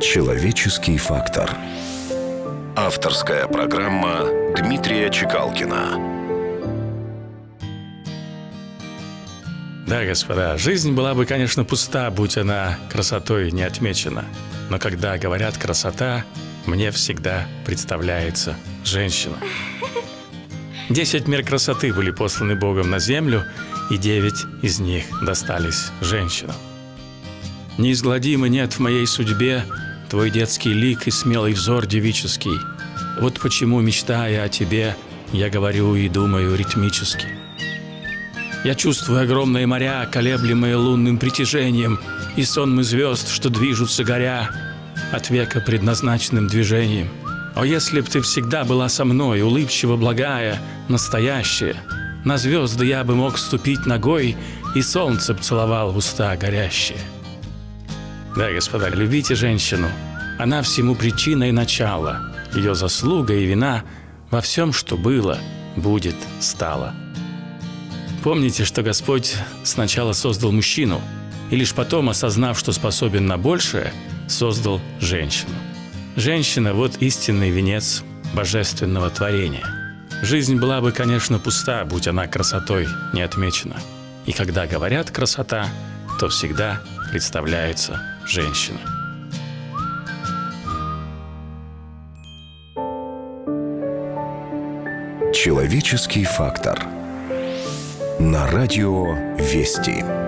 «Человеческий фактор». Авторская программа Дмитрия Чекалкина. Да, господа, жизнь была бы, конечно, пуста, будь она красотой не отмечена. Но когда говорят «красота», мне всегда представляется женщина. 10 мер красоты были посланы Богом на землю, и 9 из них достались женщинам. Неизгладимо нет в моей судьбе твой детский лик и смелый взор девический. Вот почему, мечтая о тебе, я говорю и думаю ритмически. Я чувствую огромные моря, колеблемые лунным притяжением, и сонмы звезд, что движутся горя от века предназначенным движением. О, если б ты всегда была со мной, улыбчиво благая, настоящая, на звезды я бы мог ступить ногой, и солнце б целовал в уста горящие. Да, господа, любите женщину. Она всему причина и начало. Ее заслуга и вина во всем, что было, будет, стало. Помните, что Господь сначала создал мужчину, и лишь потом, осознав, что способен на большее, создал женщину. Женщина – вот истинный венец божественного творения. Жизнь была бы, конечно, пуста, будь она красотой не отмечена. И когда говорят «красота», то всегда представляется женщина. «Человеческий фактор». На радио «Вести».